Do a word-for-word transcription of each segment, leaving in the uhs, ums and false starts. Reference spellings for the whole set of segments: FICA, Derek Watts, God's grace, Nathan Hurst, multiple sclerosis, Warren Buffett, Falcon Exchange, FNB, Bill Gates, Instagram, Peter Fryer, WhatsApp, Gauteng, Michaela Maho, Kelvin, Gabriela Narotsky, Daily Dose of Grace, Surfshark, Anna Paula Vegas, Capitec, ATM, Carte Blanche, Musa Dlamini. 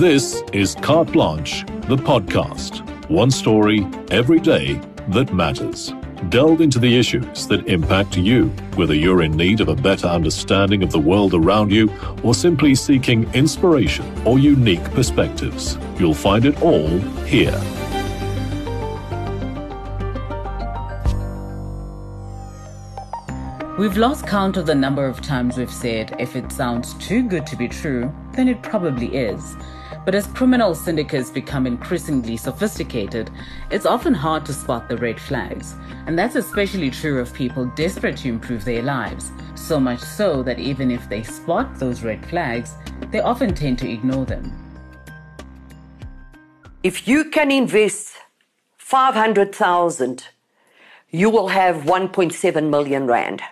This is Carte Blanche, the podcast. One story, every day, that matters. Delve into the issues that impact you, whether you're in need of a better understanding of the world around you or simply seeking inspiration or unique perspectives. You'll find it all here. We've lost count of the number of times we've said, if it sounds too good to be true, then it probably is. But as criminal syndicates become increasingly sophisticated, it's often hard to spot the red flags. And that's especially true of people desperate to improve their lives. So much so that even if they spot those red flags, they often tend to ignore them. If you can invest five hundred thousand, you will have one point seven million rand.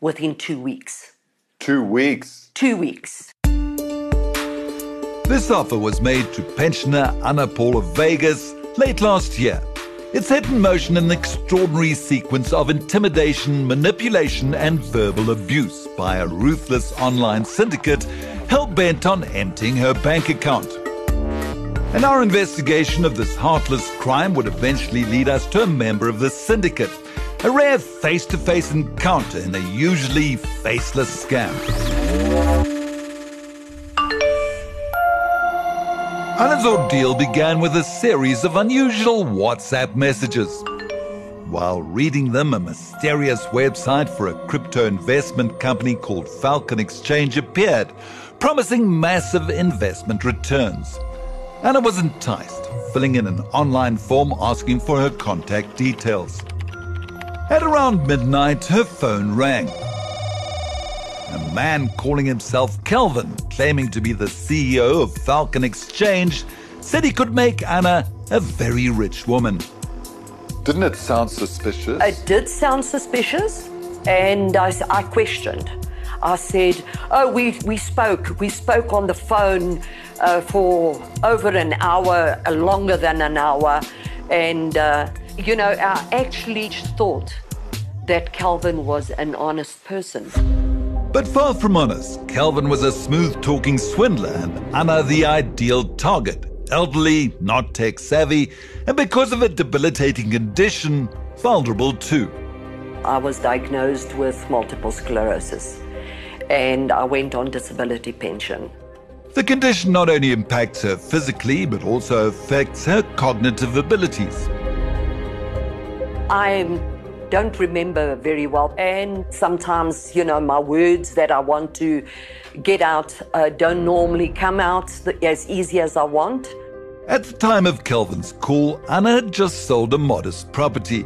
Within two weeks. Two weeks? Two weeks. This offer was made to pensioner Anna Paula Vegas late last year. It set in motion an extraordinary sequence of intimidation, manipulation, and verbal abuse by a ruthless online syndicate hell-bent on emptying her bank account. And our investigation of this heartless crime would eventually lead us to a member of the syndicate. A rare face-to-face encounter in a usually faceless scam. Anna's ordeal began with a series of unusual WhatsApp messages. While reading them, a mysterious website for a crypto investment company called Falcon Exchange appeared, promising massive investment returns. Anna was enticed, filling in an online form asking for her contact details. At around midnight, her phone rang. A man calling himself Kelvin, claiming to be the C E O of Falcon Exchange, said he could make Anna a very rich woman. Didn't it sound suspicious? It did sound suspicious, and I, I questioned. I said, oh, we, we spoke. We spoke on the phone uh, for over an hour, uh, longer than an hour, and... Uh, You know, I actually thought that Kelvin was an honest person. But far from honest, Kelvin was a smooth-talking swindler and Anna the ideal target. Elderly, not tech-savvy, and because of a debilitating condition, vulnerable too. I was diagnosed with multiple sclerosis and I went on disability pension. The condition not only impacts her physically, but also affects her cognitive abilities. I don't remember very well, and sometimes, you know, my words that I want to get out uh, don't normally come out as easy as I want. At the time of Kelvin's call, Anna had just sold a modest property.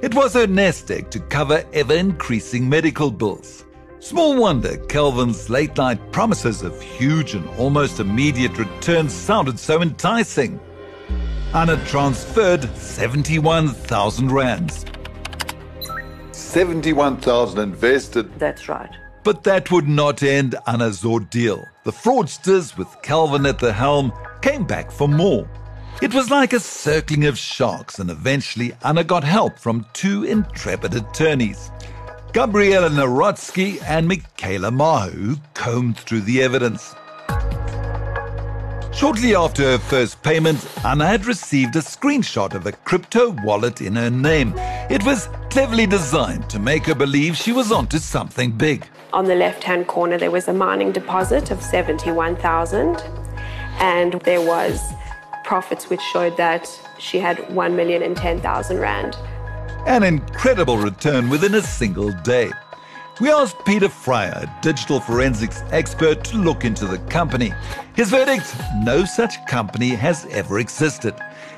It was her nest egg to cover ever-increasing medical bills. Small wonder Kelvin's late-night promises of huge and almost immediate returns sounded so enticing. Anna transferred seventy-one thousand rands. seventy-one thousand invested? That's right. But that would not end Anna's ordeal. The fraudsters, with Kelvin at the helm, came back for more. It was like a circling of sharks, and eventually Anna got help from two intrepid attorneys, Gabriela Narotsky and Michaela Maho, who combed through the evidence. Shortly after her first payment, Anna had received a screenshot of a crypto wallet in her name. It was cleverly designed to make her believe she was onto something big. On the left-hand corner, there was a mining deposit of seventy-one thousand, and there was profits which showed that she had one million ten thousand rand. An incredible return within a single day. We asked Peter Fryer, a digital forensics expert, to look into the company. His verdict, no such company has ever existed.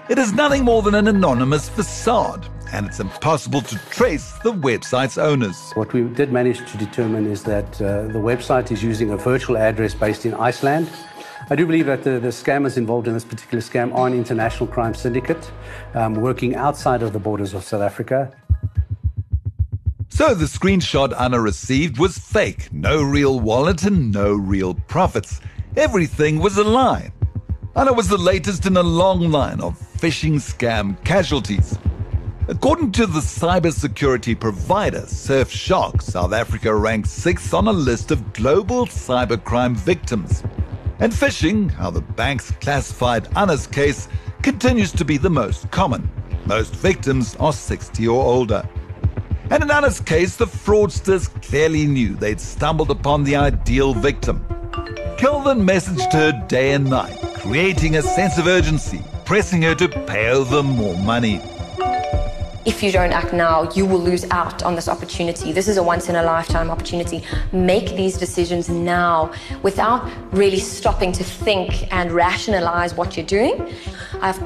It is nothing more than an anonymous facade, and it's impossible to trace the website's owners. What we did manage to determine is that uh, the website is using a virtual address based in Iceland. I do believe that the, the scammers involved in this particular scam are an international crime syndicate um, working outside of the borders of South Africa. So the screenshot Anna received was fake. No real wallet and no real profits. Everything was a lie. Anna was the latest in a long line of phishing scam casualties. According to the cybersecurity provider Surfshark, South Africa ranked sixth on a list of global cybercrime victims. and phishing, how the banks classified Anna's case, continues to be the most common. Most victims are sixty or older. And in Anna's case, the fraudsters clearly knew they'd stumbled upon the ideal victim. Kelvin messaged her day and night, creating a sense of urgency, pressing her to pay over more money. If you don't act now, you will lose out on this opportunity. This is a once-in-a-lifetime opportunity. Make these decisions now without really stopping to think and rationalize what you're doing. I've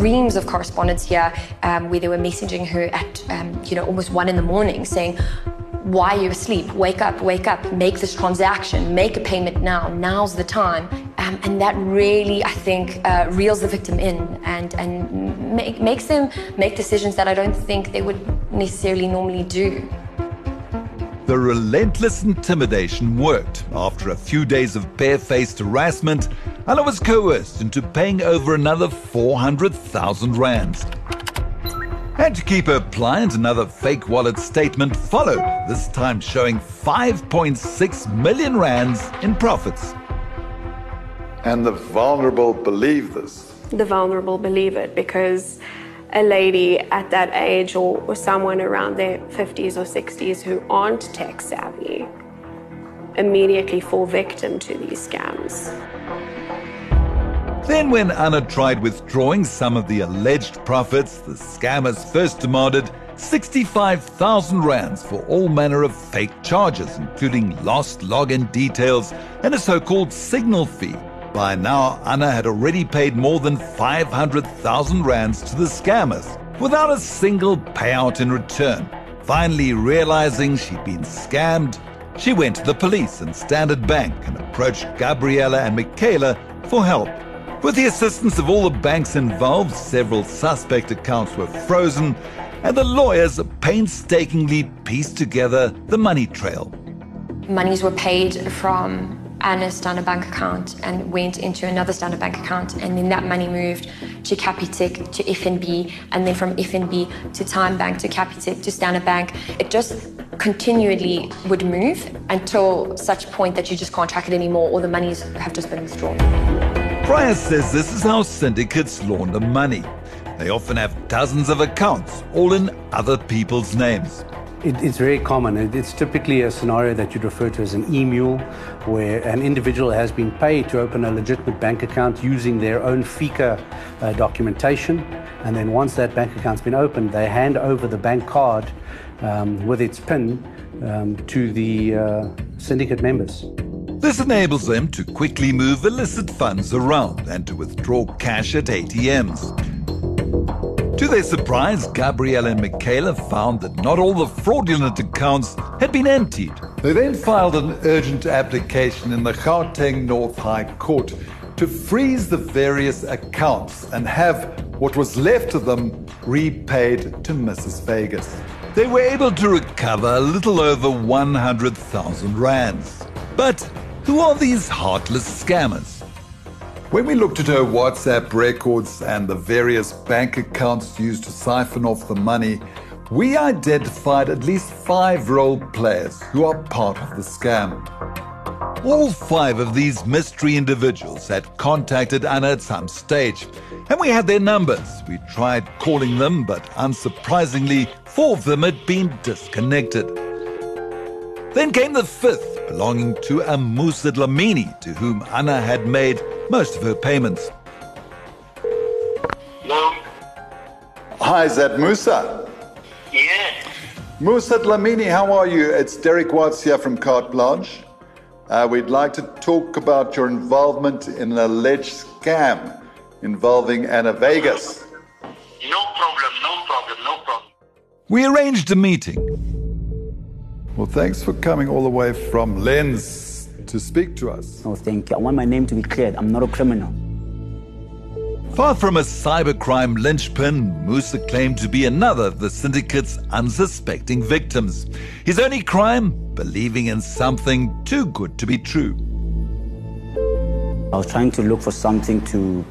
reams of correspondence here um, where they were messaging her at um, you know, almost one in the morning saying, why are you asleep? Wake up, wake up, make this transaction, make a payment now, now's the time. Um, and that really, I think, uh, reels the victim in and, and make, makes them make decisions that I don't think they would necessarily normally do. The relentless intimidation worked. After a few days of barefaced harassment, Anna was coerced into paying over another four hundred thousand rands. And to keep her pliant, another fake wallet statement followed, this time showing five point six million rands in profits. And the vulnerable believe this. The vulnerable believe it because a lady at that age or, or someone around their fifties or sixties who aren't tech savvy immediately fall victim to these scams. Then when Anna tried withdrawing some of the alleged profits, the scammers first demanded sixty-five thousand rands for all manner of fake charges, including lost login details and a so-called signal fee. By now, Anna had already paid more than five hundred thousand rands to the scammers, without a single payout in return. Finally realizing she'd been scammed, she went to the police and Standard Bank and approached Gabriela and Michaela for help. With the assistance of all the banks involved, several suspect accounts were frozen, and the lawyers painstakingly pieced together the money trail. Monies were paid from Anna's Standard Bank account and went into another Standard Bank account, and then that money moved to Capitec, to F N B, and then from F N B to Time Bank, to Capitec, to Standard Bank. It just continually would move until such point that you just can't track it anymore, or the monies have just been withdrawn. Fryer says this is how syndicates launder money. They often have dozens of accounts, all in other people's names. It, it's very common. It's typically a scenario that you'd refer to as an e-mule, where an individual has been paid to open a legitimate bank account using their own FICA uh, documentation. And then once that bank account's been opened, they hand over the bank card um, with its PIN um, to the uh, syndicate members. This enables them to quickly move illicit funds around and to withdraw cash at A T Ms. To their surprise, Gabriela and Michaela found that not all the fraudulent accounts had been emptied. They then filed an urgent application in the Gauteng North High Court to freeze the various accounts and have what was left of them repaid to Missus Vegas. They were able to recover a little over one hundred thousand rands. But who are these heartless scammers? When we looked at her WhatsApp records and the various bank accounts used to siphon off the money, we identified at least five role players who are part of the scam. All five of these mystery individuals had contacted Anna at some stage, and we had their numbers. We tried calling them, but unsurprisingly, four of them had been disconnected. Then came the fifth, belonging to a Musa Dlamini, to whom Anna had made most of her payments. Hello? Hi, is that Musa? Yes. Musa Dlamini, how are you? It's Derek Watts here from Carte Blanche. Uh, we'd like to talk about your involvement in an alleged scam involving Anna Vegas. No problem, no problem, no problem. We arranged a meeting. Well, thanks for coming all the way from Lens to speak to us. Oh, thank you. I want my name to be cleared. I'm not a criminal. Far from a cybercrime linchpin, Musa claimed to be another of the syndicate's unsuspecting victims. His only crime, believing in something too good to be true. I was trying to look for something to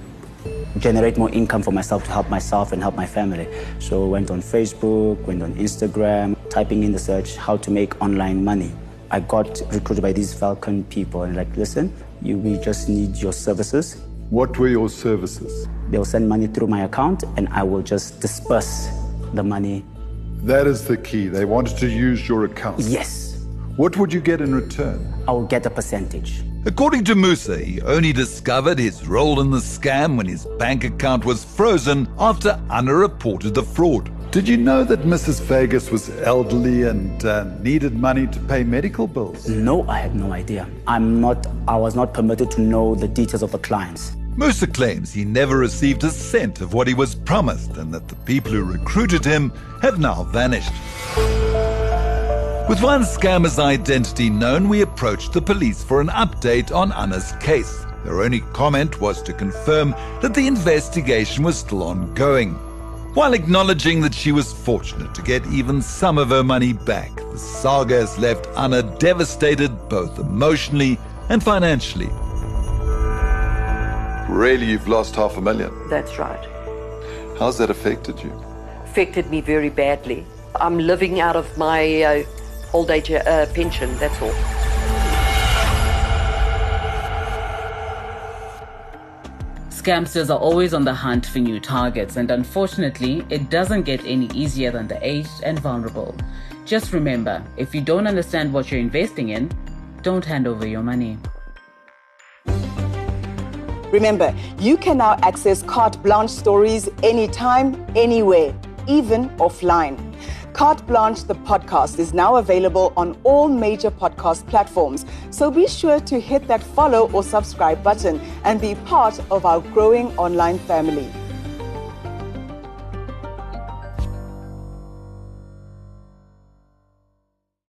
generate more income for myself, to help myself and help my family. So I went on Facebook, went on Instagram, typing in the search, how to make online money. I got recruited by these Falcon people and like, listen, you, we just need your services. What were your services? They'll send money through my account and I will just disperse the money. That is the key. They wanted to use your account. Yes. What would you get in return? I will get a percentage. According to Musa, he only discovered his role in the scam when his bank account was frozen after Anna reported the fraud. Did you know that Missus Vegas was elderly and uh, needed money to pay medical bills? No, I had no idea. I'm not, I was not permitted to know the details of the clients. Musa claims he never received a cent of what he was promised and that the people who recruited him have now vanished. With one scammer's identity known, we approached the police for an update on Anna's case. Their only comment was to confirm that the investigation was still ongoing. While acknowledging that she was fortunate to get even some of her money back, the saga has left Anna devastated both emotionally and financially. Really, you've lost half a million? That's right. How's that affected you? Affected me very badly. I'm living out of my uh, old age uh, pension, that's all. Scamsters are always on the hunt for new targets, and unfortunately, it doesn't get any easier than the aged and vulnerable. Just remember, if you don't understand what you're investing in, don't hand over your money. Remember, you can now access Carte Blanche stories anytime, anywhere, even offline. Carte Blanche, the podcast, is now available on all major podcast platforms. So be sure to hit that follow or subscribe button and be part of our growing online family.